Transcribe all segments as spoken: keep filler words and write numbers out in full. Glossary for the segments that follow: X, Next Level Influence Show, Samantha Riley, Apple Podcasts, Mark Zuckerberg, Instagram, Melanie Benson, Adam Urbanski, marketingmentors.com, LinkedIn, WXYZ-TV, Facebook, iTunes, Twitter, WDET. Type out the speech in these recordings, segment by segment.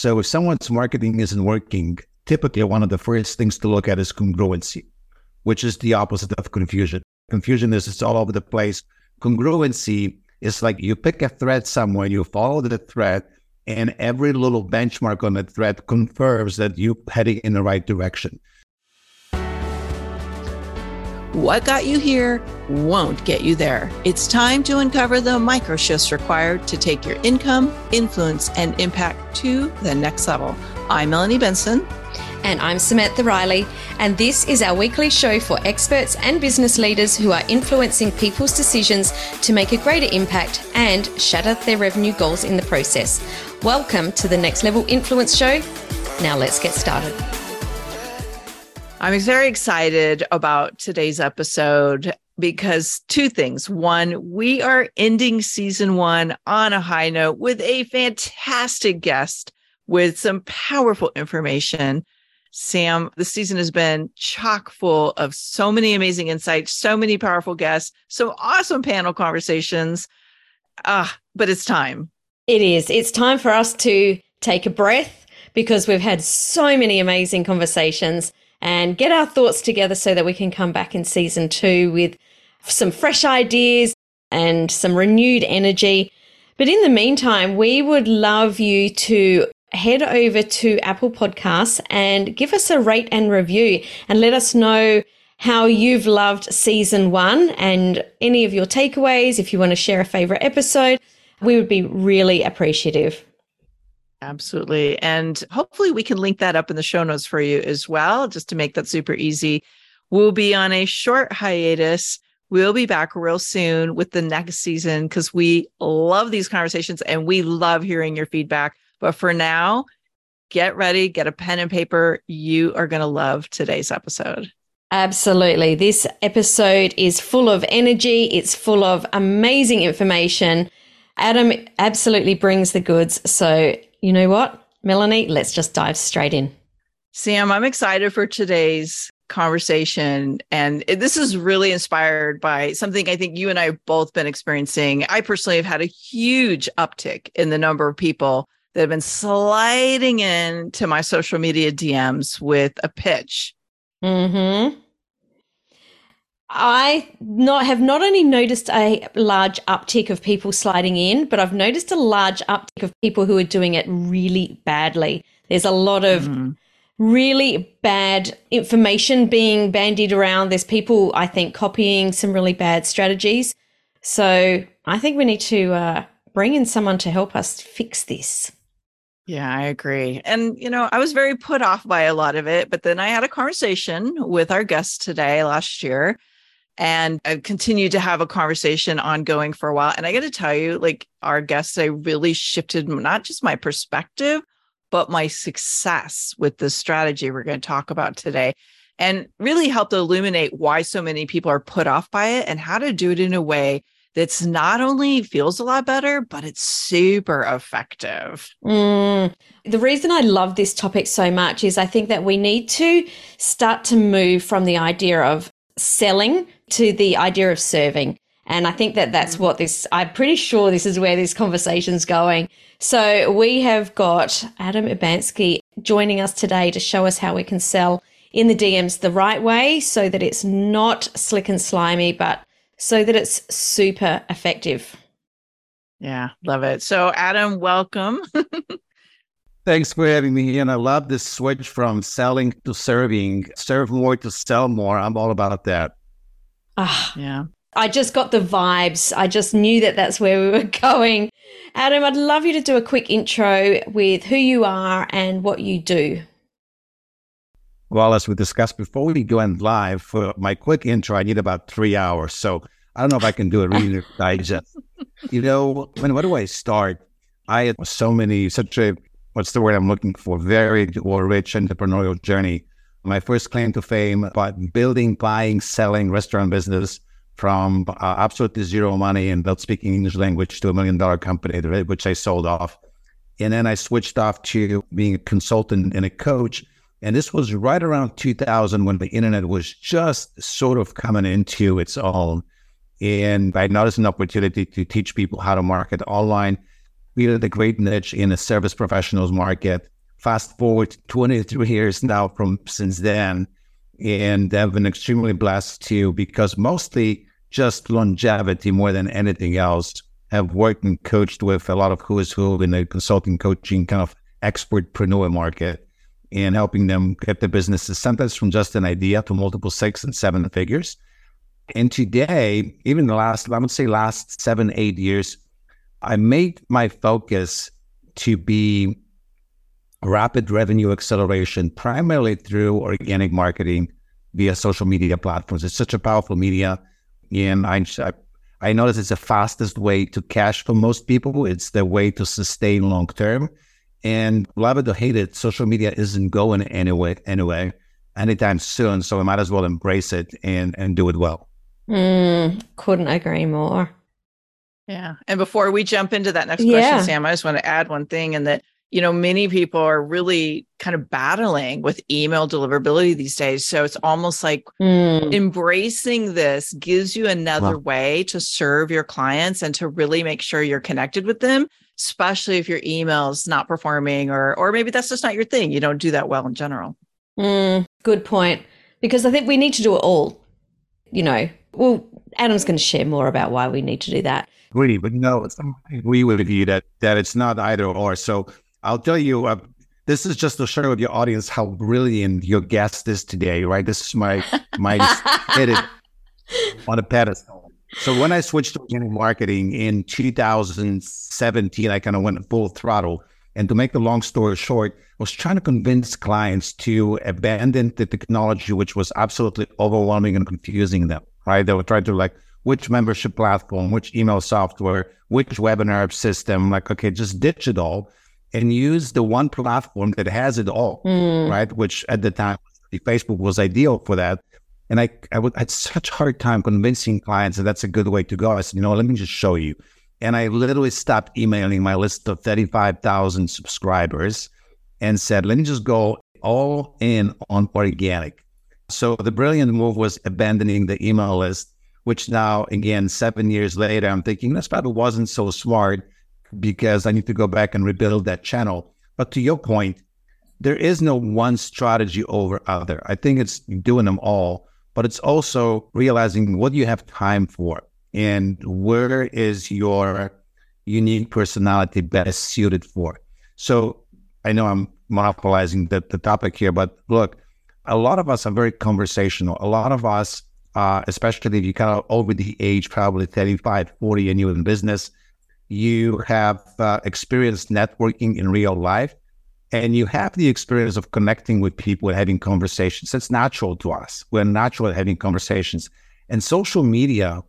So if someone's marketing isn't working, typically one of the first things to look at is congruency, which is the opposite of confusion. Confusion is it's all over the place. Congruency is like you pick a thread somewhere, you follow the thread, and every little benchmark on the thread confirms that you're heading in the right direction. What got you here won't get you there. It's time to uncover the micro shifts required to take your income, influence, and impact to the next level. I'm Melanie Benson. And I'm Samantha Riley. And this is our weekly show for experts and business leaders who are influencing people's decisions to make a greater impact and shatter their revenue goals in the process. Welcome to the Next Level Influence Show. Now let's get started. I'm very excited about today's episode because two things. One, we are ending season one on a high note with a fantastic guest with some powerful information. Sam, the season has been chock full of so many amazing insights, so many powerful guests, some awesome panel conversations. Ah, but it's time. It is. It's time for us to take a breath because we've had so many amazing conversations. And get our thoughts together so that we can come back in season two with some fresh ideas and some renewed energy. But in the meantime, we would love you to head over to Apple Podcasts and give us a rate and review and let us know how you've loved season one and any of your takeaways. If you want to share a favorite episode, we would be really appreciative. Absolutely. And hopefully we can link that up in the show notes for you as well, just to make that super easy. We'll be on a short hiatus. We'll be back real soon with the next season because we love these conversations and we love hearing your feedback. But for now, get ready, get a pen and paper. You are going to love today's episode. Absolutely. This episode is full of energy. It's full of amazing information. Adam absolutely brings the goods. So you know what, Melanie, let's just dive straight in. Sam, I'm excited for today's conversation. And this is really inspired by something I think you and I have both been experiencing. I personally have had a huge uptick in the number of people that have been sliding into my social media D Ms with a pitch. Mm-hmm. I not have not only noticed a large uptick of people sliding in, but I've noticed a large uptick of people who are doing it really badly. There's a lot of mm. really bad information being bandied around. There's people, I think, copying some really bad strategies. So I think we need to uh, bring in someone to help us fix this. Yeah, I agree. And, you know, I was very put off by a lot of it, but then I had a conversation with our guest today last year. And I continued to have a conversation ongoing for a while. And I got to tell you, like our guest today really shifted not just my perspective, but my success with the strategy we're going to talk about today and really helped illuminate why so many people are put off by it and how to do it in a way that's not only feels a lot better, but it's super effective. Mm. The reason I love this topic so much is I think that we need to start to move from the idea of selling to the idea of serving. And I think that that's what this, I'm pretty sure this is where this conversation's going. So we have got Adam Urbanski joining us today to show us how we can sell in the D Ms the right way so that it's not slick and slimy, but so that it's super effective. Yeah, love it. So Adam, welcome. Thanks for having me here. And I love this switch from selling to serving, serve more to sell more. I'm all about that. Oh, yeah. I just got the vibes. I just knew that that's where we were going. Adam, I'd love you to do a quick intro with who you are and what you do. Well, as we discussed before we go on live, for my quick intro, I need about three hours. So I don't know if I can do a reader digest. You know, when, where do I start? I had so many, such a, what's the word I'm looking for? Varied or rich entrepreneurial journey. My first claim to fame, but building, buying, selling restaurant business from uh, absolutely zero money and not speaking English language to a million dollar company, which I sold off. And then I switched off to being a consultant and a coach. And this was right around two thousand when the internet was just sort of coming into its own. And I noticed an opportunity to teach people how to market online. built a great niche in the service professionals market. Fast forward twenty-three years now from since then, and I've been extremely blessed to, because mostly just longevity more than anything else. I've worked and coached with a lot of who is who in the consulting, coaching, kind of expertpreneur market, and helping them get their businesses sometimes from just an idea to multiple six and seven figures. And today, even the last, I would say last seven, eight years, I made my focus to be rapid revenue acceleration, primarily through organic marketing via social media platforms. It's such a powerful media. And I, I know that it's the fastest way to cash for most people. It's the way to sustain long-term. And love it or hate it, social media isn't going anyway, anyway, anytime soon. So we might as well embrace it and, and do it well. Mm, couldn't agree more. Yeah. And before we jump into that next yeah. question, Sam, I just want to add one thing, and that, you know, many people are really kind of battling with email deliverability these days. So it's almost like mm. embracing this gives you another wow. way to serve your clients and to really make sure you're connected with them, especially if your email is not performing, or, or maybe that's just not your thing. You don't do that well in general. Mm, good point. Because I think we need to do it all, you know. Well, Adam's going to share more about why we need to do that. Really, but no, I agree with you that, that it's not either or. So I'll tell you, uh, this is just to share with your audience how brilliant your guest is today, right? This is my, my edit on a pedestal. So when I switched to organic marketing in two thousand seventeen, I kind of went full throttle. And to make the long story short, I was trying to convince clients to abandon the technology, which was absolutely overwhelming and confusing them, right? They were trying to like, which membership platform, which email software, which webinar system, like, okay, just ditch it all and use the one platform that has it all, mm. right? Which at the time, Facebook was ideal for that. And I, I would, I had such a hard time convincing clients that that's a good way to go. I said, you know, let me just show you. And I literally stopped emailing my list of thirty-five thousand subscribers and said, let me just go all in on organic. So the brilliant move was abandoning the email list, which now, again, seven years later, I'm thinking this probably wasn't so smart, because I need to go back and rebuild that channel. But to your point, there is no one strategy over other. I think it's doing them all, but it's also realizing what you have time for and where is your unique personality best suited for. So I know I'm monopolizing the, the topic here, but look, a lot of us are very conversational. A lot of us, uh, especially if you kind of over the age, probably thirty-five, forty, and you're in business, you have uh, experienced networking in real life, and you have the experience of connecting with people and having conversations. It's natural to us. We're natural at having conversations. And social media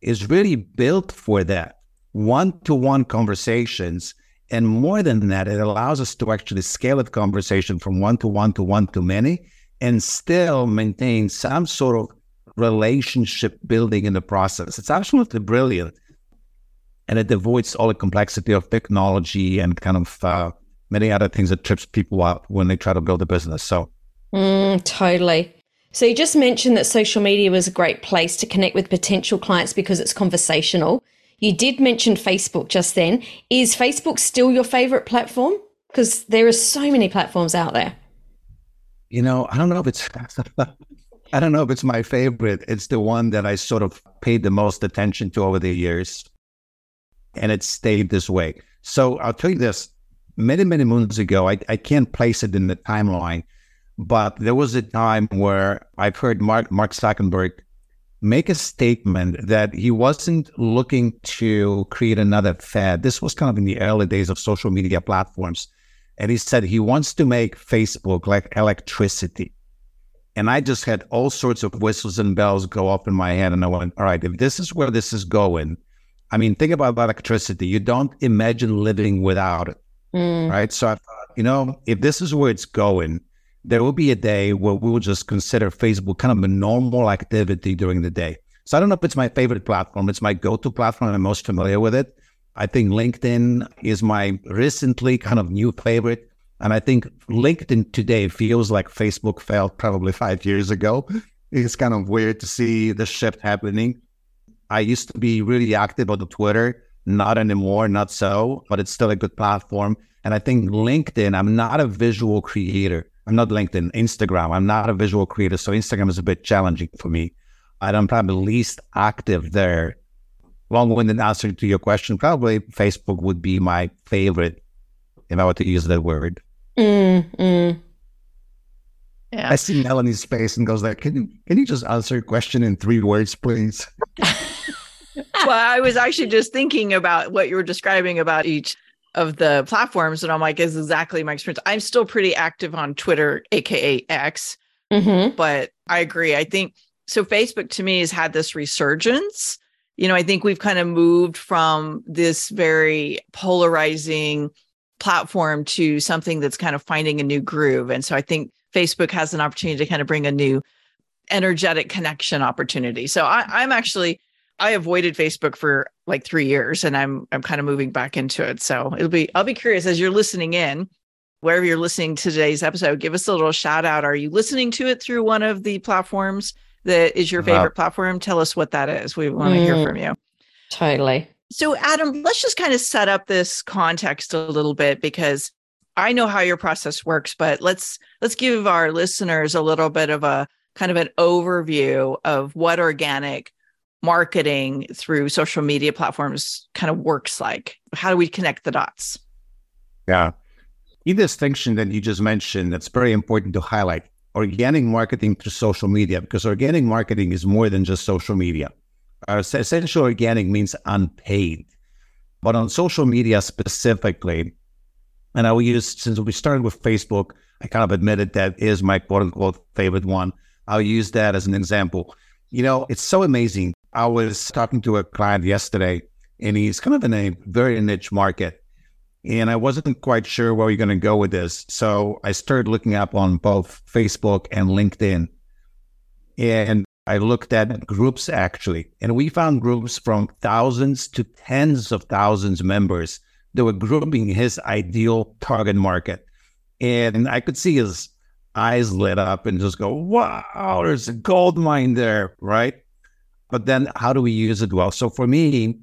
is really built for that, one-to-one conversations. And more than that, it allows us to actually scale that conversation from one-to-one to one-to-many and still maintain some sort of relationship building in the process. It's absolutely brilliant. And it avoids all the complexity of technology and kind of uh, many other things that trips people up when they try to build a business. So, mm, totally. So you just mentioned that social media was a great place to connect with potential clients because it's conversational. You did mention Facebook just then. Is Facebook still your favorite platform? Because there are so many platforms out there. You know, I don't know if it's I don't know if it's my favorite. It's the one that I sort of paid the most attention to over the years. And it stayed this way. So I'll tell you this, many, many moons ago, I, I can't place it in the timeline, but there was a time where I've heard Mark, Mark Zuckerberg make a statement that he wasn't looking to create another fad. This was kind of in the early days of social media platforms. And he said he wants to make Facebook like electricity. And I just had all sorts of whistles and bells go off in my head. And I went, all right, if this is where this is going, I mean, think about electricity. You don't imagine living without it, mm. right? So I thought, you know, if this is where it's going, there will be a day where we will just consider Facebook kind of a normal activity during the day. So I don't know if it's my favorite platform. It's my go-to platform. I'm most familiar with it. I think LinkedIn is my recently kind of new favorite. And I think LinkedIn today feels like Facebook failed probably five years ago. It's kind of weird to see the shift happening. I used to be really active on Twitter. Not anymore, not so, but it's still a good platform. And I think LinkedIn, I'm not a visual creator. I'm not LinkedIn, Instagram. I'm not a visual creator. So Instagram is a bit challenging for me. I'm probably least active there. Long-winded answer to your question, probably Facebook would be my favorite, if I were to use that word. Mm, mm. Yeah. I see Melanie's face and goes like, can you, can you just answer your question in three words, please? Well, I was actually just thinking about what you were describing about each of the platforms. And I'm like, is exactly my experience. I'm still pretty active on Twitter, A K A X, mm-hmm. but I agree. I think, so Facebook to me has had this resurgence. You know, I think we've kind of moved from this very polarizing platform to something that's kind of finding a new groove. And so I think Facebook has an opportunity to kind of bring a new energetic connection opportunity. So I, I'm actually... I avoided Facebook for like three years and I'm I'm kind of moving back into it. So it'll be, I'll be curious as you're listening in, wherever you're listening to today's episode, give us a little shout out. Are you listening to it through one of the platforms that is your favorite wow. platform? Tell us what that is. We want to mm, hear from you. Totally. So Adam, let's just kind of set up this context a little bit because I know how your process works, but let's let's give our listeners a little bit of a kind of an overview of what organic marketing through social media platforms kind of works like. How do we connect the dots? Yeah. The distinction that you just mentioned, that's very important to highlight, organic marketing through social media, because organic marketing is more than just social media. Uh, essential organic means unpaid. But on social media specifically, and I will use, since we started with Facebook, I kind of admitted that is my quote unquote favorite one. I'll use that as an example. You know, it's so amazing. I was talking to a client yesterday, and he's kind of in a very niche market, and I wasn't quite sure where we're going to go with this. So I started looking up on both Facebook and LinkedIn, and I looked at groups actually, and we found groups from thousands to tens of thousands of members that were grouping his ideal target market. And I could see his eyes lit up and just go, wow, there's a gold mine there, right? But then how do we use it well? So for me,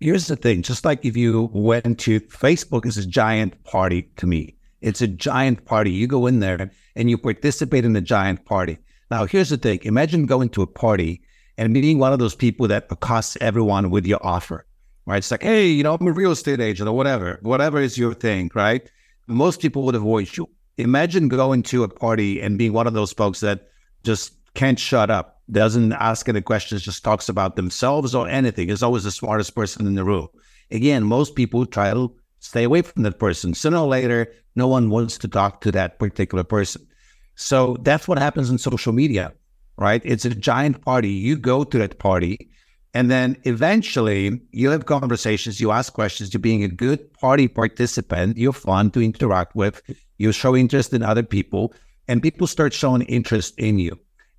here's the thing. Just like if you went to Facebook, it's a giant party to me. It's a giant party. You go in there and you participate in the giant party. Now, here's the thing. Imagine going to a party and being one of those people that accosts everyone with your offer, right? It's like, hey, you know, I'm a real estate agent or whatever. Whatever is your thing, right? Most people would avoid you. Imagine going to a party and being one of those folks that just can't shut up. Doesn't ask any questions, just talks about themselves or anything. Is always the smartest person in the room. Again, most people try to stay away from that person. Sooner or later, no one wants to talk to that particular person. So that's what happens in social media, right? It's a giant party. You go to that party, and then eventually you have conversations, you ask questions, you're being a good party participant, you're fun to interact with, you show interest in other people, and people start showing interest in you.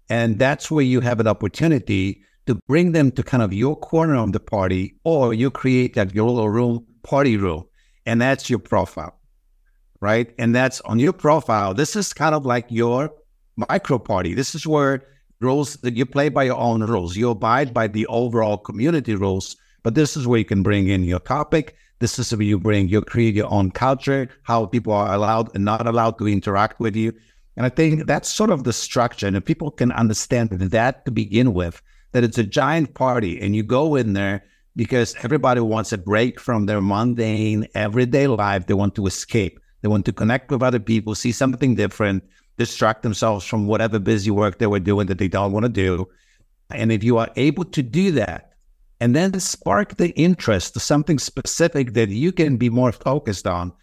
And that's where you have an opportunity to bring them to kind of your corner of the party, or you create that your little room, party room, and that's your profile, right? And that's on your profile. This is kind of like your micro party. This is where rules that you play by your own rules. You abide by the overall community rules, but this is where you can bring in your topic. This is where you bring, you create your own culture, how people are allowed and not allowed to interact with you. And I think that's sort of the structure, and if people can understand that to begin with, that it's a giant party and you go in there because everybody wants a break from their mundane everyday life. They want to escape. They want to connect with other people, see something different, distract themselves from whatever busy work they were doing that they don't want to do. And if you are able to do that and then spark the interest to something specific that you can be more focused on,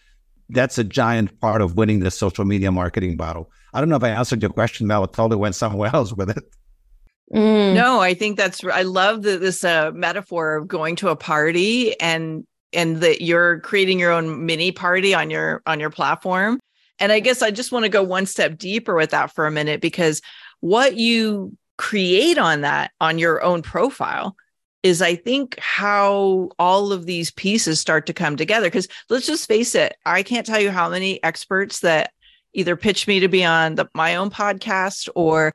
that's a giant part of winning the social media marketing battle. I don't know if I answered your question, Mel. It totally went somewhere else with it. Mm. No, I think that's, I love the, this uh, metaphor of going to a party and and that you're creating your own mini party on your on your platform. And I guess I just want to go one step deeper with that for a minute, because what you create on that, on your own profile, is I think how all of these pieces start to come together. Because let's just face it, I can't tell you how many experts that either pitch me to be on the, my own podcast or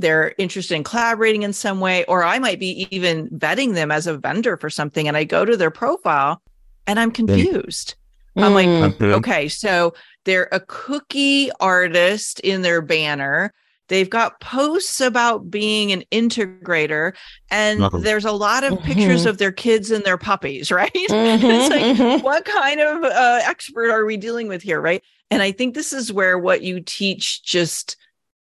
they're interested in collaborating in some way, or I might be even vetting them as a vendor for something. And I go to their profile and I'm confused. Mm. I'm like, mm-hmm. okay, so they're a cookie artist in their banner. They've got posts about being an integrator, and mm-hmm. there's a lot of pictures mm-hmm. of their kids and their puppies, right? Mm-hmm. It's like, mm-hmm. what kind of uh, expert are we dealing with here, right? And I think this is where what you teach just,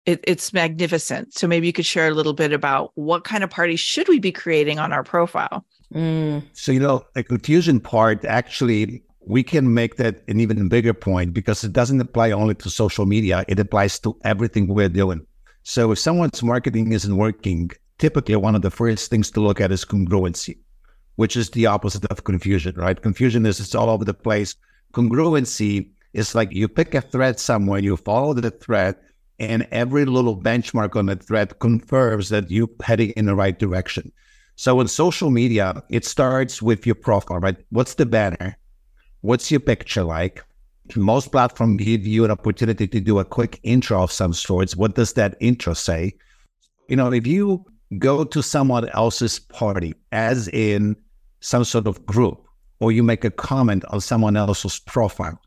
it, it's magnificent. So maybe you could share a little bit about what kind of parties should we be creating on our profile? Mm. So, you know, the confusion part, actually, we can make that an even bigger point, because it doesn't apply only to social media. It applies to everything we're doing. So if someone's marketing isn't working, typically one of the first things to look at is congruency, which is the opposite of confusion, right? Confusion is it's all over the place. Congruency is like you pick a thread somewhere, you follow the thread, and every little benchmark on the thread confirms that you're heading in the right direction. So in social media, it starts with your profile, right? What's the banner? What's your picture like? Most platforms give you an opportunity to do a quick intro of some sorts. What does that intro say? You know, if you go to someone else's party, as in some sort of group, or you make a comment on someone else's profile,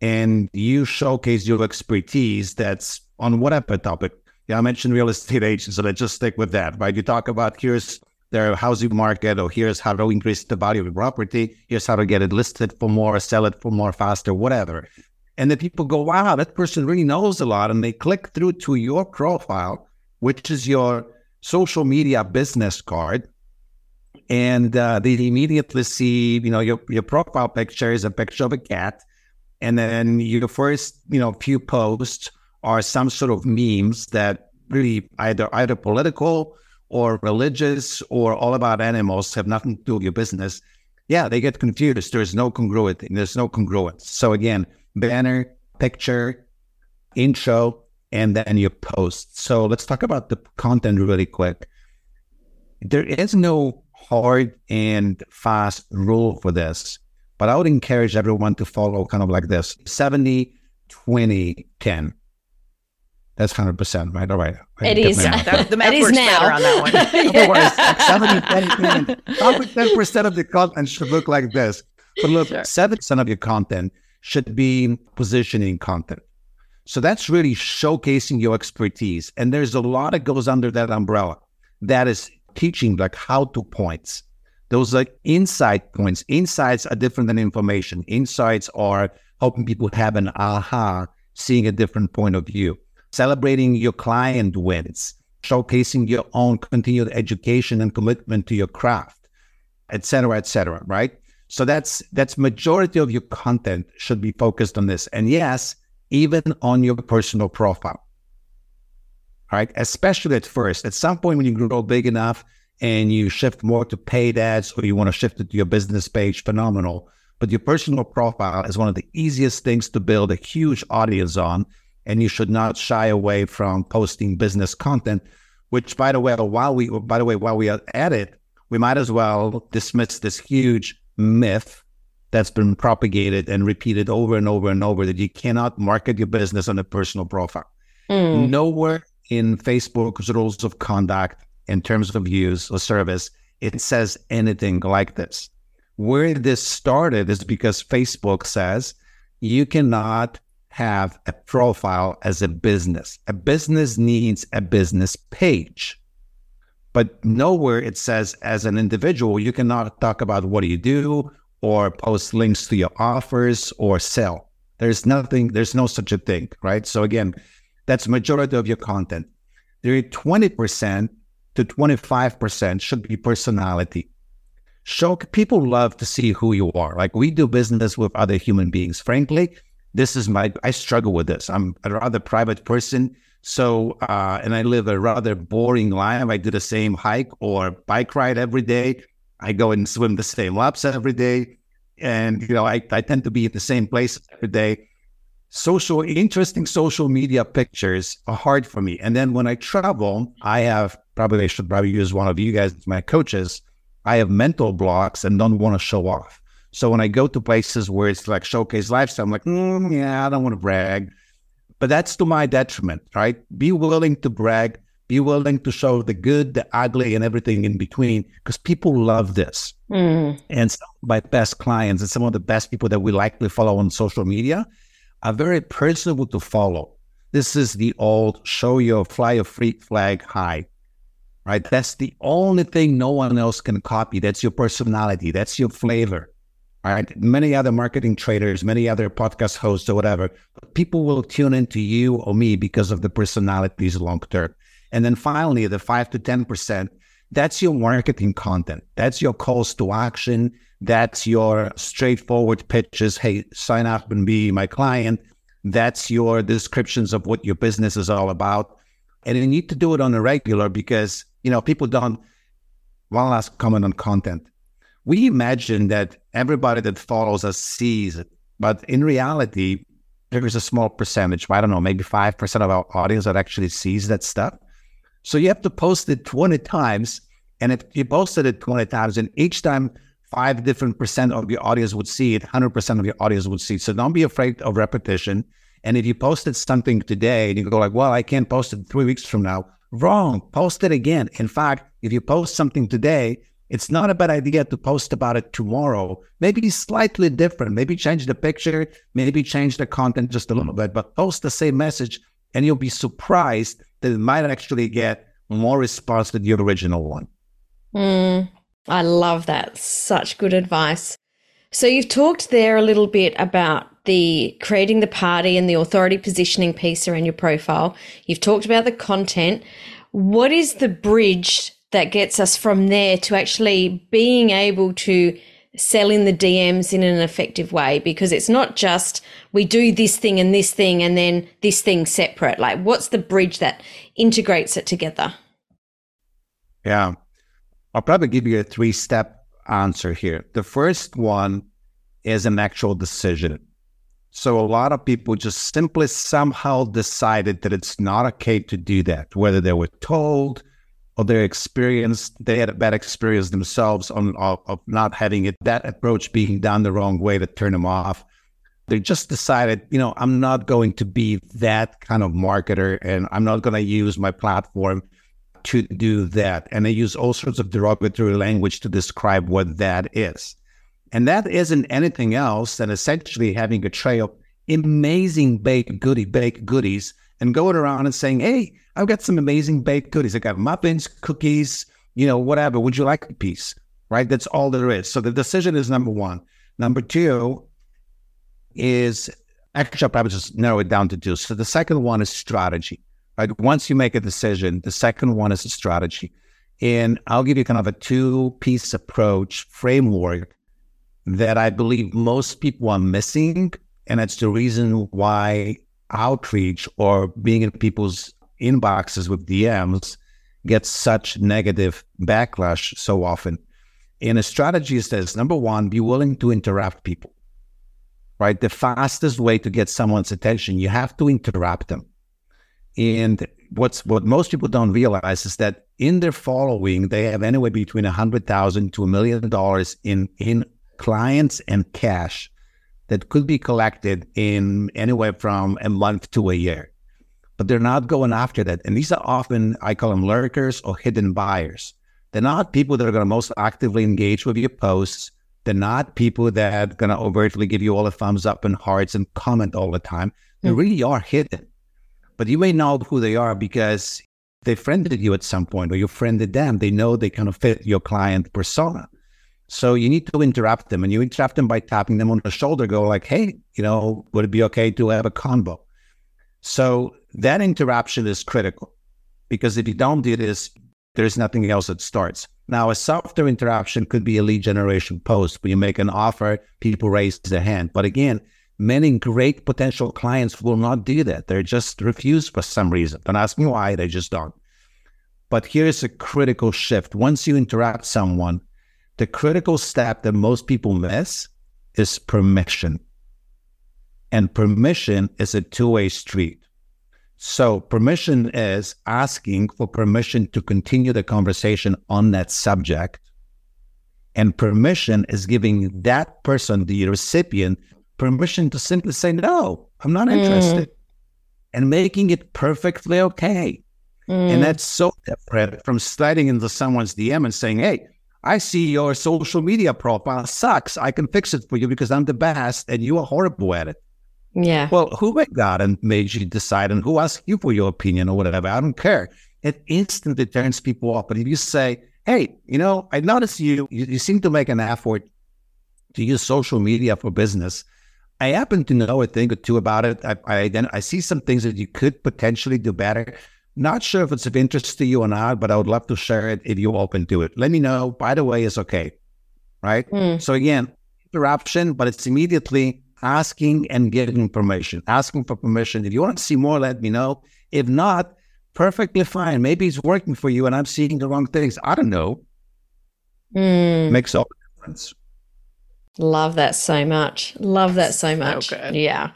and you showcase your expertise that's on whatever topic. Yeah, I mentioned real estate agents, so let's just stick with that, right? You talk about here's their housing market, or here's how to increase the value of your property, here's how to get it listed for more, sell it for more faster, whatever. And the people go, wow, that person really knows a lot, and they click through to your profile, which is your social media business card, and uh, they immediately see, you know, your, your profile picture is a picture of a cat. And then your first, you know, few posts are some sort of memes that really either either political or religious or all about animals, have nothing to do with your business. Yeah, they get confused. There's no congruity. There's no congruence. So again, banner, picture, intro, and then your post. So let's talk about the content really quick. There is no hard and fast rule for this, but I would encourage everyone to follow kind of like this, seventy, twenty, ten. That's one hundred percent, right? All right. It is. That, the math it works is now. Better on that one. Otherwise, like seventy, twenty, ten. Probably ten percent of the content should look like this. But look, sure. seven percent of your content should be positioning content. So that's really showcasing your expertise. And there's a lot that goes under that umbrella. That is teaching, like how to points. Those like insight points. Insights are different than information. Insights are helping people have an aha, seeing a different point of view, celebrating your client wins, showcasing your own continued education and commitment to your craft, et cetera, et cetera, right? So that's that's majority of your content should be focused on this. And yes, even on your personal profile, right? Especially at first. At some point when you grow big enough, and you shift more to paid ads, or you want to shift it to your business page, phenomenal. But your personal profile is one of the easiest things to build a huge audience on, and you should not shy away from posting business content, which, by the way, while we, by the way, while we are at it, we might as well dismiss this huge myth that's been propagated and repeated over and over and over, that you cannot market your business on a personal profile. Mm. Nowhere in Facebook's rules of conduct, in terms of use or service, it says anything like this. Where this started is because Facebook says you cannot have a profile as a business. A business needs a business page. But nowhere it says as an individual, you cannot talk about what do you do or post links to your offers or sell. There's nothing, there's no such a thing, right? So again, that's majority of your content. There are twenty percent to twenty-five percent should be personality. Show people love to see who you are. Like, we do business with other human beings. Frankly, this is my, I struggle with this. I'm a rather private person. So, uh, and I live a rather boring life. I do the same hike or bike ride every day. I go and swim the same laps every day. And, you know, I, I tend to be at the same place every day. Social, interesting social media pictures are hard for me. And then when I travel, I have, probably I should probably use one of you guys as my coaches, I have mental blocks and don't want to show off. So when I go to places where it's like showcase lifestyle, I'm like, mm, yeah, I don't want to brag. But that's to my detriment, right? Be willing to brag Be willing to show the good, the ugly, and everything in between, because people love this. Mm. And some of my best clients and some of the best people that we likely follow on social media are very personable to follow. This is the old show your fly or freak flag high, right? That's the only thing no one else can copy. That's your personality. That's your flavor, right? Many other marketing traders, many other podcast hosts or whatever, people will tune into you or me because of the personalities long-term. And then finally, the five to ten percent, that's your marketing content. That's your calls to action. That's your straightforward pitches. Hey, sign up and be my client. That's your descriptions of what your business is all about. And you need to do it on a regular because, you know, people don't. One last comment on content. We imagine that everybody that follows us sees it, but in reality, there is a small percentage. I don't know, maybe five percent of our audience that actually sees that stuff. So you have to post it twenty times, and if you posted it twenty times, and each time five different percent of your audience would see it, one hundred percent of your audience would see it. So don't be afraid of repetition. And if you posted something today and you go like, well, I can't post it three weeks from now. Wrong. Post it again. In fact, if you post something today, it's not a bad idea to post about it tomorrow. Maybe slightly different. Maybe change the picture. Maybe change the content just a little bit, but post the same message, and you'll be surprised that it might actually get more response than the original one. Mm, I love that. Such good advice. So you've talked there a little bit about the creating the party and the authority positioning piece around your profile. You've talked about the content. What is the bridge that gets us from there to actually being able to sell in the D Ms in an effective way? Because it's not just we do this thing and this thing and then this thing separate. Like, what's the bridge that integrates it together? Yeah, I'll probably give you a three-step answer here. The first one is an actual decision. So a lot of people just simply somehow decided that it's not okay to do that, whether they were told or their experience, they had a bad experience themselves on of, of not having it, that approach being done the wrong way to turn them off. They just decided, you know, I'm not going to be that kind of marketer, and I'm not going to use my platform to do that. And they use all sorts of derogatory language to describe what that is. And that isn't anything else than essentially having a trail of amazing baked goodie, baked goodies, and going around and saying, hey, I've got some amazing baked goodies. I got muffins, cookies, you know, whatever. Would you like a piece? Right? That's all there is. So the decision is number one. Number two is, actually, I'll probably just narrow it down to two. So the second one is strategy. Right? Once you make a decision, the second one is a strategy. And I'll give you kind of a two-piece approach framework that I believe most people are missing. And it's the reason why outreach or being in people's inboxes with D Ms gets such negative backlash so often. And a strategy is this: number one, be willing to interrupt people, right? The fastest way to get someone's attention, you have to interrupt them. And what's what most people don't realize is that in their following, they have anywhere between one hundred thousand dollars to a million dollars in, in clients and cash that could be collected in anywhere from a month to a year, but they're not going after that. And these are often, I call them lurkers or hidden buyers. They're not people that are going to most actively engage with your posts. They're not people that are going to overtly give you all the thumbs up and hearts and comment all the time. They mm. really are hidden, but you may know who they are because they friended you at some point or you friended them. They know they kind of fit your client persona. So you need to interrupt them, and you interrupt them by tapping them on the shoulder, go like, hey, you know, would it be okay to have a convo? So that interruption is critical, because if you don't do this, there's nothing else that starts. Now, a softer interruption could be a lead generation post. When you make an offer, people raise their hand. But again, many great potential clients will not do that. They're just refused for some reason. Don't ask me why, they just don't. But here's a critical shift. Once you interrupt someone, the critical step that most people miss is permission. And permission is a two-way street. So permission is asking for permission to continue the conversation on that subject. And permission is giving that person, the recipient, permission to simply say, no, I'm not interested. Mm. And making it perfectly okay. Mm. And that's so different from sliding into someone's D M and saying, hey, I see your social media profile sucks. I can fix it for you because I'm the best and you are horrible at it. Yeah. Well, who went God and made you decide and who asked you for your opinion or whatever? I don't care. It instantly turns people off. But if you say, hey, you know, I noticed you, you, you seem to make an effort to use social media for business. I happen to know a thing or two about it. I I, then, I see some things that you could potentially do better. Not sure if it's of interest to you or not, but I would love to share it if you're open to it. Let me know. By the way, it's okay, right? Mm. So again, interruption, but it's immediately asking and getting permission, asking for permission. If you want to see more, let me know. If not, perfectly fine. Maybe it's working for you and I'm seeing the wrong things. I don't know. Mm. Makes all the difference. Love that so much. Love that so much. So good. Yeah.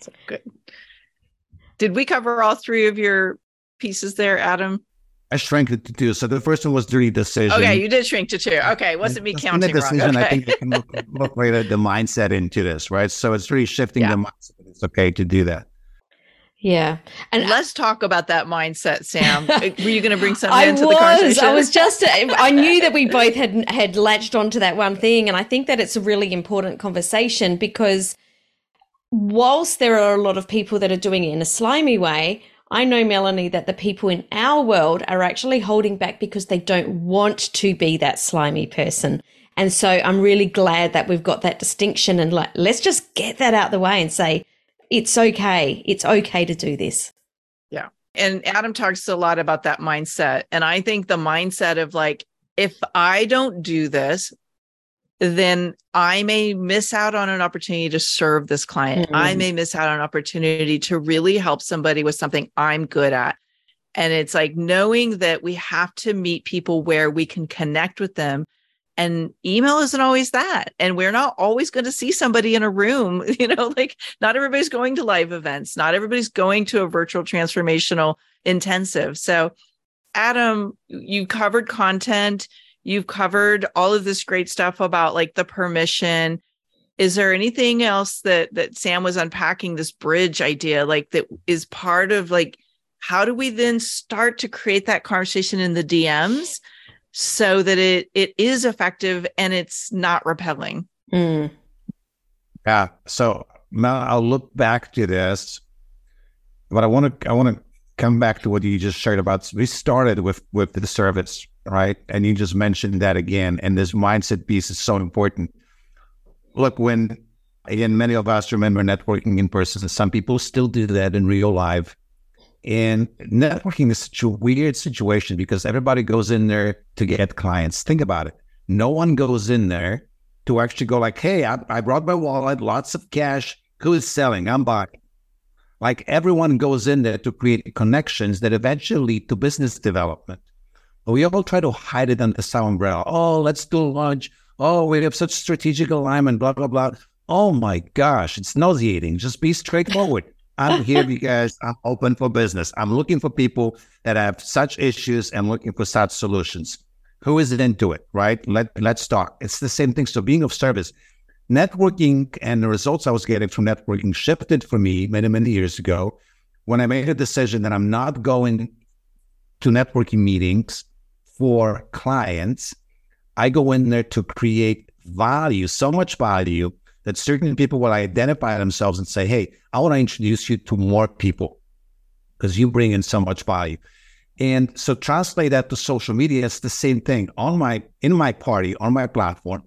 So good. Did we cover all three of your pieces there, Adam? I shrank it to two. So the first one was the decision. Okay, you did shrink to two. Okay, wasn't me counting wrong. Okay. I think we can look, look right at the mindset into this, right? So it's really shifting yeah. the mindset. It's okay to do that. Yeah. And let's I, talk about that mindset, Sam. Were you going to bring something into was, the conversation? I was just, I knew that we both had, had latched onto that one thing. And I think that it's a really important conversation because whilst there are a lot of people that are doing it in a slimy way, I know, Melanie, that the people in our world are actually holding back because they don't want to be that slimy person. And so I'm really glad that we've got that distinction and like, let's just get that out the way and say, it's okay. It's okay to do this. Yeah. And Adam talks a lot about that mindset. And I think the mindset of like, if I don't do this, then I may miss out on an opportunity to serve this client. Mm-hmm. I may miss out on an opportunity to really help somebody with something I'm good at. And it's like knowing that we have to meet people where we can connect with them. And email isn't always that. And we're not always going to see somebody in a room, you know, like not everybody's going to live events. Not everybody's going to a virtual transformational intensive. So Adam, you covered content, you've covered all of this great stuff about like the permission. Is there anything else that, that Sam was unpacking this bridge idea, like that is part of like, how do we then start to create that conversation in the D Ms? So that it it is effective and it's not repelling. Mm. Yeah. So now I'll look back to this, but I want to I want to come back to what you just shared about. We started with with the service, right? And you just mentioned that again. And this mindset piece is so important. Look, when again, many of us remember networking in person. Some people still do that in real life. And networking is such a weird situation because everybody goes in there to get clients. Think about it. No one goes in there to actually go like, hey, I, I brought my wallet, lots of cash. Who is selling? I'm buying. Like everyone goes in there to create connections that eventually lead to business development. But we all try to hide it under some umbrella. Oh, let's do lunch. Oh, we have such strategic alignment, blah, blah, blah. Oh my gosh, it's nauseating. Just be straightforward. I'm here because I'm open for business. I'm looking for people that have such issues and looking for such solutions. Who is it into it, right? Let, let's talk. It's the same thing. So being of service, networking and the results I was getting from networking shifted for me many, many years ago when I made a decision that I'm not going to networking meetings for clients. I go in there to create value, so much value that certain people will identify themselves and say, hey, I want to introduce you to more people because you bring in so much value. And so translate that to social media. It's the same thing on my, in my party, on my platform,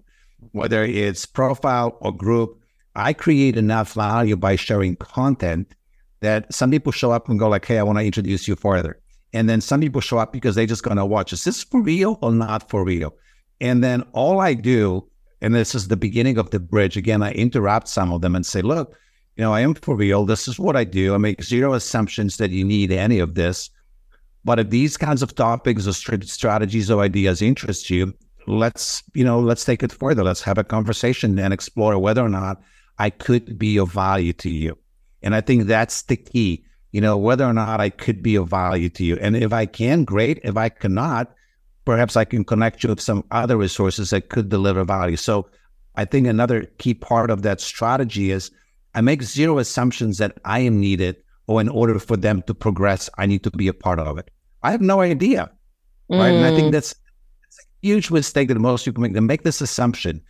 whether it's profile or group, I create enough value by sharing content that some people show up and go like, hey, I want to introduce you further. And then some people show up because they're just going to watch. Is this for real or not for real? And then all I do, and this is the beginning of the bridge. Again, I interrupt some of them and say, look, you know, I am for real. This is what I do. I make zero assumptions that you need any of this. But if these kinds of topics or strategies or ideas interest you, let's, you know, let's take it further. Let's have a conversation and explore whether or not I could be of value to you. And I think that's the key, you know, whether or not I could be of value to you. And if I can, great. If I cannot, perhaps I can connect you with some other resources that could deliver value. So I think another key part of that strategy is I make zero assumptions that I am needed or in order for them to progress, I need to be a part of it. I have no idea. Mm. Right. And I think that's, that's a huge mistake that most people make. They make this assumption.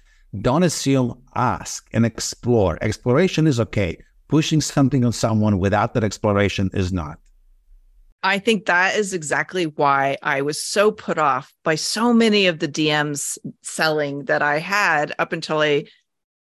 Don't assume, ask and explore. Exploration is okay. Pushing something on someone without that exploration is not. I think that is exactly why I was so put off by so many of the D Ms selling that I had up until I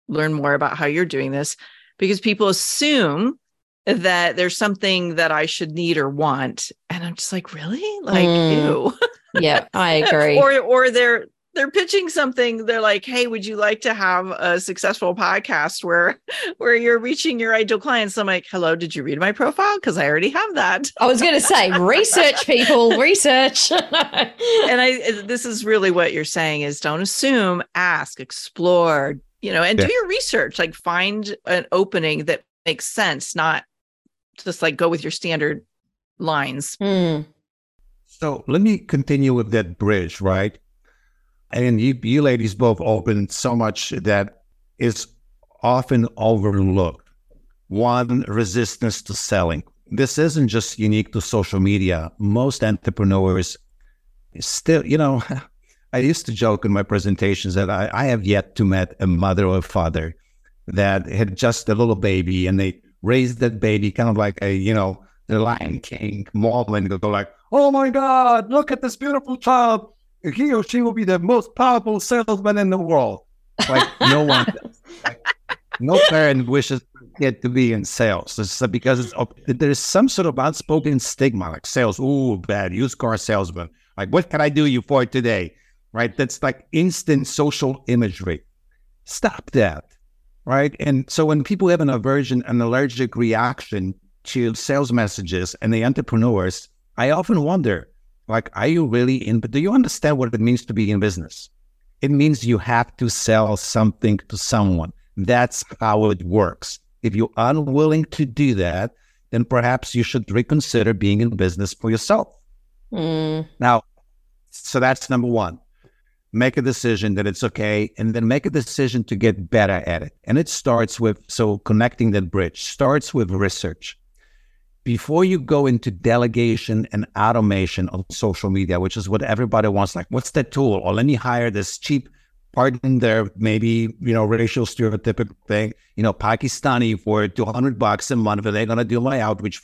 learned more about how you're doing this, because people assume that there's something that I should need or want. And I'm just like, really? Like, mm, ew. Yeah, I agree. or or they're they're pitching something. They're like, hey, would you like to have a successful podcast where, where you're reaching your ideal clients? So I'm like, hello, did you read my profile? Because I already have that. I was going to say, research, people, research. And I, this is really what you're saying is don't assume, ask, explore, you know, and yeah. do your research, like find an opening that makes sense, not just like go with your standard lines. Mm. So let me continue with that bridge, right? And you, you ladies both opened so much that is often overlooked. One, resistance to selling. This isn't just unique to social media. Most entrepreneurs still, you know, I used to joke in my presentations that I, I have yet to met a mother or a father that had just a little baby and they raised that baby kind of like a, you know, the Lion King moment, go like, oh my God, look at this beautiful child. He or she will be the most powerful salesman in the world. Like no one, like, no parent wishes their kid to be in sales. It's because it's, there is some sort of unspoken stigma, like sales, ooh, bad, used car salesman. Like, what can I do you for today? Right? That's like instant social imagery. Stop that, right? And so when people have an aversion, an allergic reaction to sales messages and the entrepreneurs, I often wonder, like, are you really in, but do you understand what it means to be in business? It means you have to sell something to someone. That's how it works. If you're unwilling to do that, then perhaps you should reconsider being in business for yourself. Mm. Now, so that's number one. Make a decision that it's okay, and then make a decision to get better at it. And it starts with, so connecting that bridge, starts with research. Before you go into delegation and automation of social media, which is what everybody wants, like, what's that tool? Or let me hire this cheap, pardon their maybe, you know, racial stereotypical thing, you know, Pakistani for two hundred bucks a month, and they're going to do my outreach.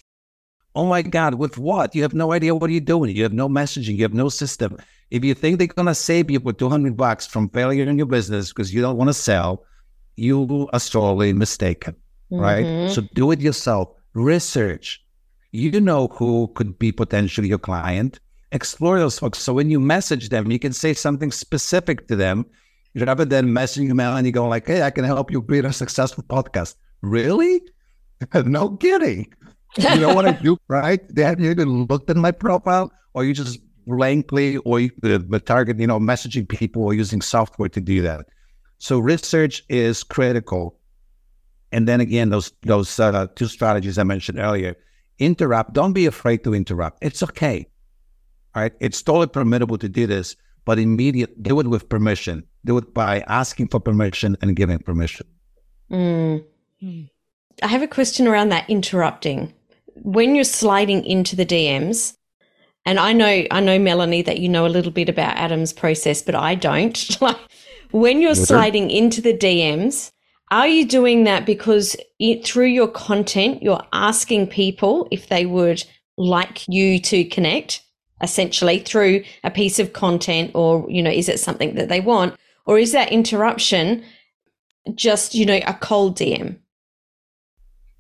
Oh my God, with what? You have no idea what you're doing. You have no messaging. You have no system. If you think they're going to save you for two hundred bucks from failure in your business because you don't want to sell, you are sorely mistaken, mm-hmm. right? So do it yourself. Research. You know who could be potentially your client. Explore those folks. So when you message them, you can say something specific to them rather than messaging them out and you go like, hey, I can help you create a successful podcast. Really? No kidding. You know what I do, right? They haven't even looked at my profile, or you just blankly, or you uh, target, you know, messaging people or using software to do that. So research is critical. And then again, those those uh, two strategies I mentioned earlier. Interrupt. Don't be afraid to interrupt. It's okay. All right. It's totally permissible to do this, but immediate, do it with permission. Do it by asking for permission and giving permission. Mm. I have a question around that interrupting. When you're sliding into the D Ms, and I know, I know, Melanie, that you know a little bit about Adam's process, but I don't. When you're sliding into the D Ms, are you doing that because it, through your content, you're asking people if they would like you to connect, essentially through a piece of content, or, you know, is it something that they want? Or is that interruption just, you know, a cold D M?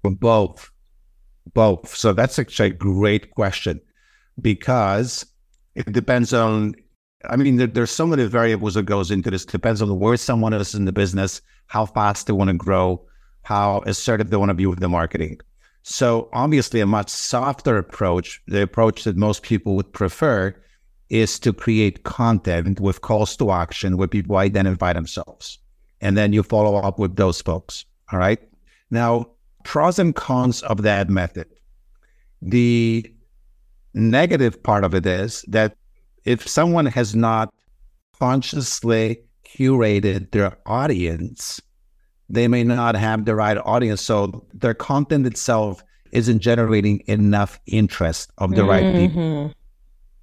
Well, both. Both. So that's actually a great question, because it depends on, I mean, there, there's so many variables that goes into this. It depends on where someone is in the business, how fast they want to grow, how assertive they want to be with the marketing. So obviously a much softer approach, the approach that most people would prefer, is to create content with calls to action where people identify themselves. And then you follow up with those folks. All right. Now, pros and cons of that method. The negative part of it is that if someone has not consciously curated their audience, they may not have the right audience. So their content itself isn't generating enough interest of the mm-hmm. right people.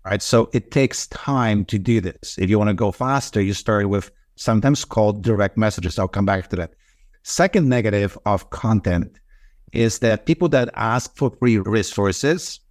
right? So it takes time to do this. If you want to go faster, you start with sometimes called direct messages. I'll come back to that. Second negative of content is that people that ask for free resources,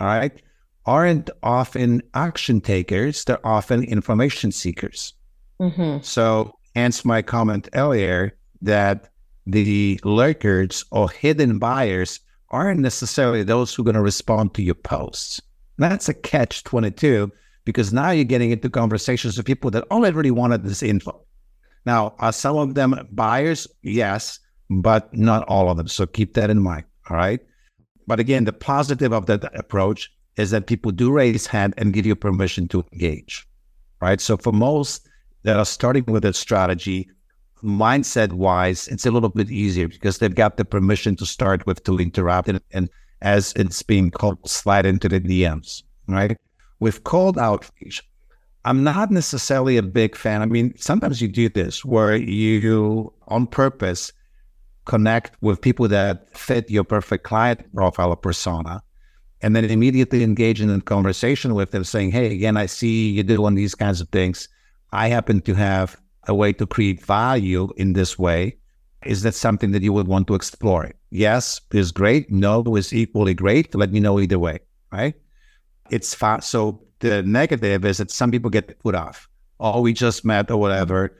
all right, aren't often action takers. They're often information seekers. Mm-hmm. So hence my comment earlier that the lurkers or hidden buyers aren't necessarily those who are going to respond to your posts. And that's a catch twenty-two, because now you're getting into conversations with people that already wanted this info. Now, are some of them buyers? Yes, but not all of them. So keep that in mind, all right? But again, the positive of that approach is that people do raise hand and give you permission to engage, right? So for most that are starting with a strategy, mindset-wise, it's a little bit easier because they've got the permission to start with to interrupt and, and as it's being called, slide into the D Ms, right? With cold outreach, I'm not necessarily a big fan. I mean, sometimes you do this where you, on purpose, connect with people that fit your perfect client profile or persona, and then immediately engage in a conversation with them saying, hey, again, I see you doing these kinds of things. I happen to have a way to create value in this way. Is that something that you would want to explore? Yes is great. No is equally great. Let me know either way, right? It's fast. So the negative is that some people get put off. Oh, we just met or whatever.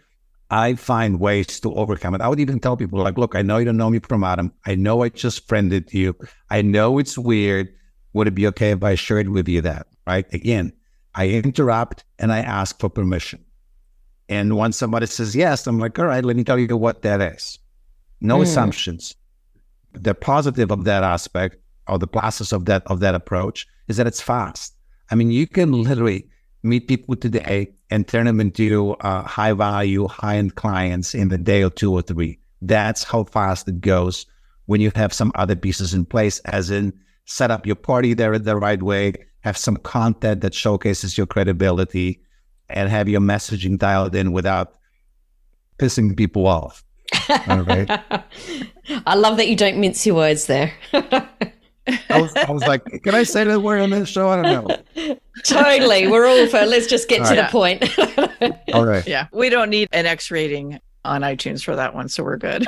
I find ways to overcome it. I would even tell people like, look, I know you don't know me from Adam. I know I just friended you. I know it's weird. Would it be okay if I shared with you that, right? Again, I interrupt and I ask for permission. And once somebody says yes, I'm like, all right, let me tell you what that is. No mm. assumptions. The positive of that aspect or the process of that of that approach is that it's fast. I mean, you can literally meet people today and turn them into uh, high value, high end clients in a day or two or three. That's how fast it goes when you have some other pieces in place, as in set up your party there the right way, have some content that showcases your credibility, and have your messaging dialed in without pissing people off. All right. I love that you don't mince your words there. I was, I was like, can I say that word on this show? I don't know. Totally. We're all for, let's just get all to right. the point. All right. Yeah. We don't need an X rating on iTunes for that one. So we're good.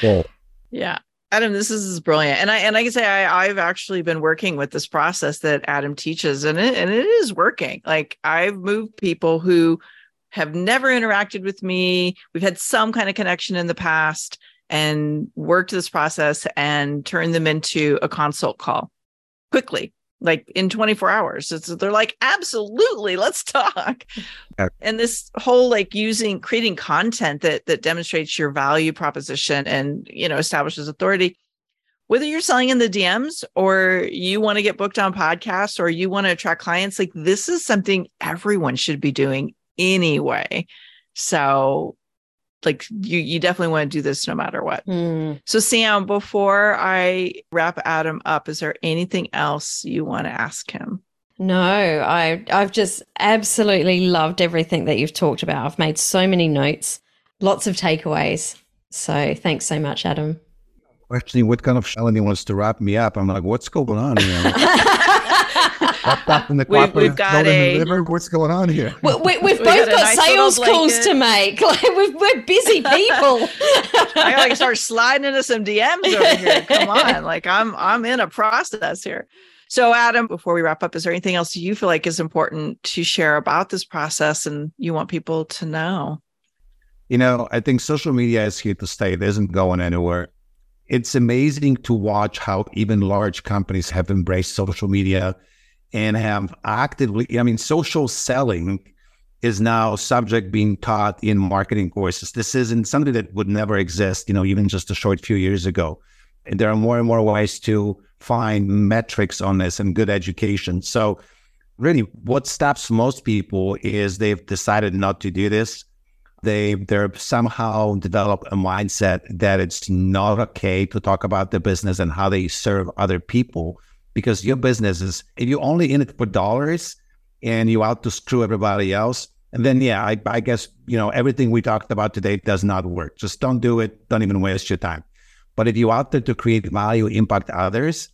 Cool. Yeah. Adam, this is brilliant. And I and I can say I, I've actually been working with this process that Adam teaches, and it, and it is working. Like, I've moved people who have never interacted with me. We've had some kind of connection in the past and worked this process and turned them into a consult call quickly, like in twenty-four hours. It's, they're like, absolutely, let's talk. Okay. And this whole like using, creating content that that demonstrates your value proposition and, you know, establishes authority, whether you're selling in the D Ms or you want to get booked on podcasts or you want to attract clients, like this is something everyone should be doing anyway. So like you, you definitely want to do this no matter what. Mm. So Sam, before I wrap Adam up, is there anything else you want to ask him? No, I, I've just absolutely loved everything that you've talked about. I've made so many notes, lots of takeaways. So thanks so much, Adam. Questioning what kind of Melanie wants to wrap me up. I'm like, what's going on here? In the we've, we've got a, the what's going on here? We, we, we've we both got, got nice sales calls to make. Like we've, we're busy people. I gotta like, start sliding into some D Ms over here. Come on, like I'm I'm in a process here. So Adam, before we wrap up, is there anything else you feel like is important to share about this process and you want people to know? You know, I think social media is here to stay. It isn't going anywhere. It's amazing to watch how even large companies have embraced social media and have actively, I mean, social selling is now a subject being taught in marketing courses. This isn't something that would never exist, you know, even just a short few years ago. And there are more and more ways to find metrics on this and good education. So really what stops most people is they've decided not to do this. They, they're somehow developed a mindset that it's not okay to talk about their business and how they serve other people. Because your business is, if you're only in it for dollars and you're out to screw everybody else, and then, yeah, I, I guess, you know, everything we talked about today does not work. Just don't do it. Don't even waste your time. But if you're out there to create value, impact others,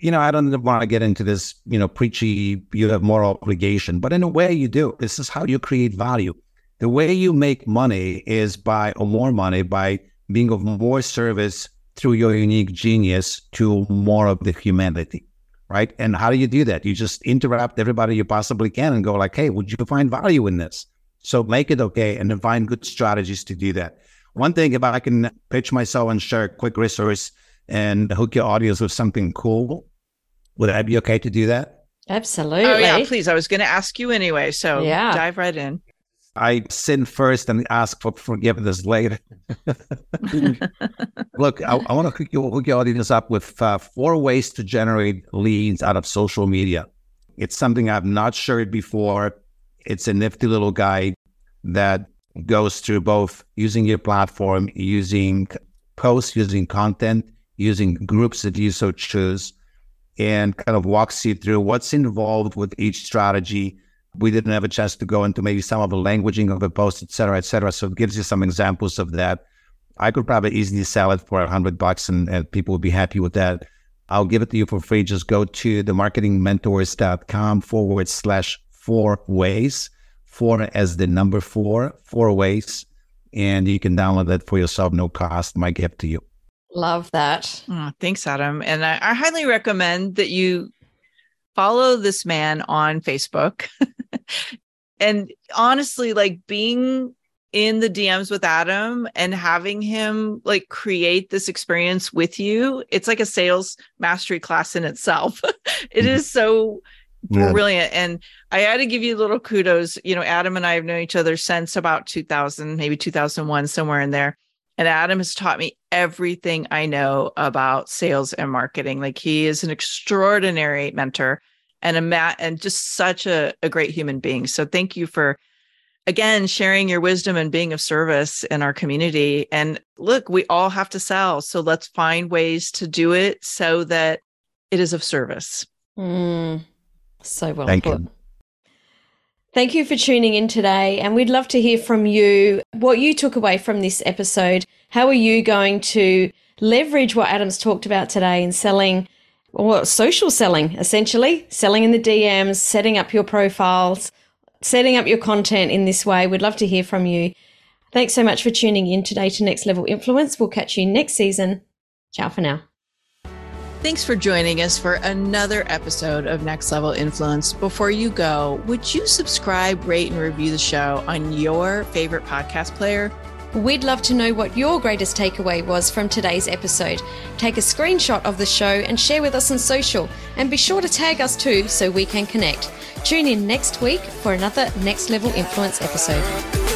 you know, I don't want to get into this, you know, preachy, you have moral obligation, but in a way you do. This is how you create value. The way you make money is by, or more money, by being of more service through your unique genius to more of the humanity, right? And how do you do that? You just interrupt everybody you possibly can and go like, hey, would you find value in this? So make it okay, and then find good strategies to do that. One thing, if I can pitch myself and share a quick resource and hook your audience with something cool, would I be okay to do that? Absolutely. Oh yeah, please. I was going to ask you anyway, so yeah. Dive right in. I sin first and ask for forgiveness later. Look, I, I want to hook your, hook your audience up with uh, four ways to generate leads out of social media. It's something I've not shared before. It's a nifty little guide that goes through both using your platform, using posts, using content, using groups that you so choose, and kind of walks you through what's involved with each strategy. We didn't have a chance to go into maybe some of the languaging of the post, et cetera, et cetera. So it gives you some examples of that. I could probably easily sell it for a hundred bucks and, and people would be happy with that. I'll give it to you for free. Just go to the marketingmentors.com forward slash four ways, four as the number four, four ways. And you can download that for yourself. No cost, my gift to you. Love that. Oh, thanks, Adam. And I, I highly recommend that you follow this man on Facebook. And honestly, like being in the D Ms with Adam and having him like create this experience with you, it's like a sales mastery class in itself. It is so yeah. brilliant. And I had to give you little kudos. You know, Adam and I have known each other since about two thousand, maybe two thousand one, somewhere in there. And Adam has taught me everything I know about sales and marketing. Like he is an extraordinary mentor and a mat and just such a, a great human being. So thank you for, again, sharing your wisdom and being of service in our community. And look, we all have to sell. So let's find ways to do it so that it is of service. Mm, so well thank put. You. Thank you for tuning in today, and we'd love to hear from you what you took away from this episode. How are you going to leverage what Adam's talked about today in selling, or social selling, essentially, selling in the D Ms, setting up your profiles, setting up your content in this way? We'd love to hear from you. Thanks so much for tuning in today to Next Level Influence. We'll catch you next season. Ciao for now. Thanks for joining us for another episode of Next Level Influence. Before you go, would you subscribe, rate, and review the show on your favorite podcast player? We'd love to know what your greatest takeaway was from today's episode. Take a screenshot of the show and share with us on social, and be sure to tag us too so we can connect. Tune in next week for another Next Level Influence episode.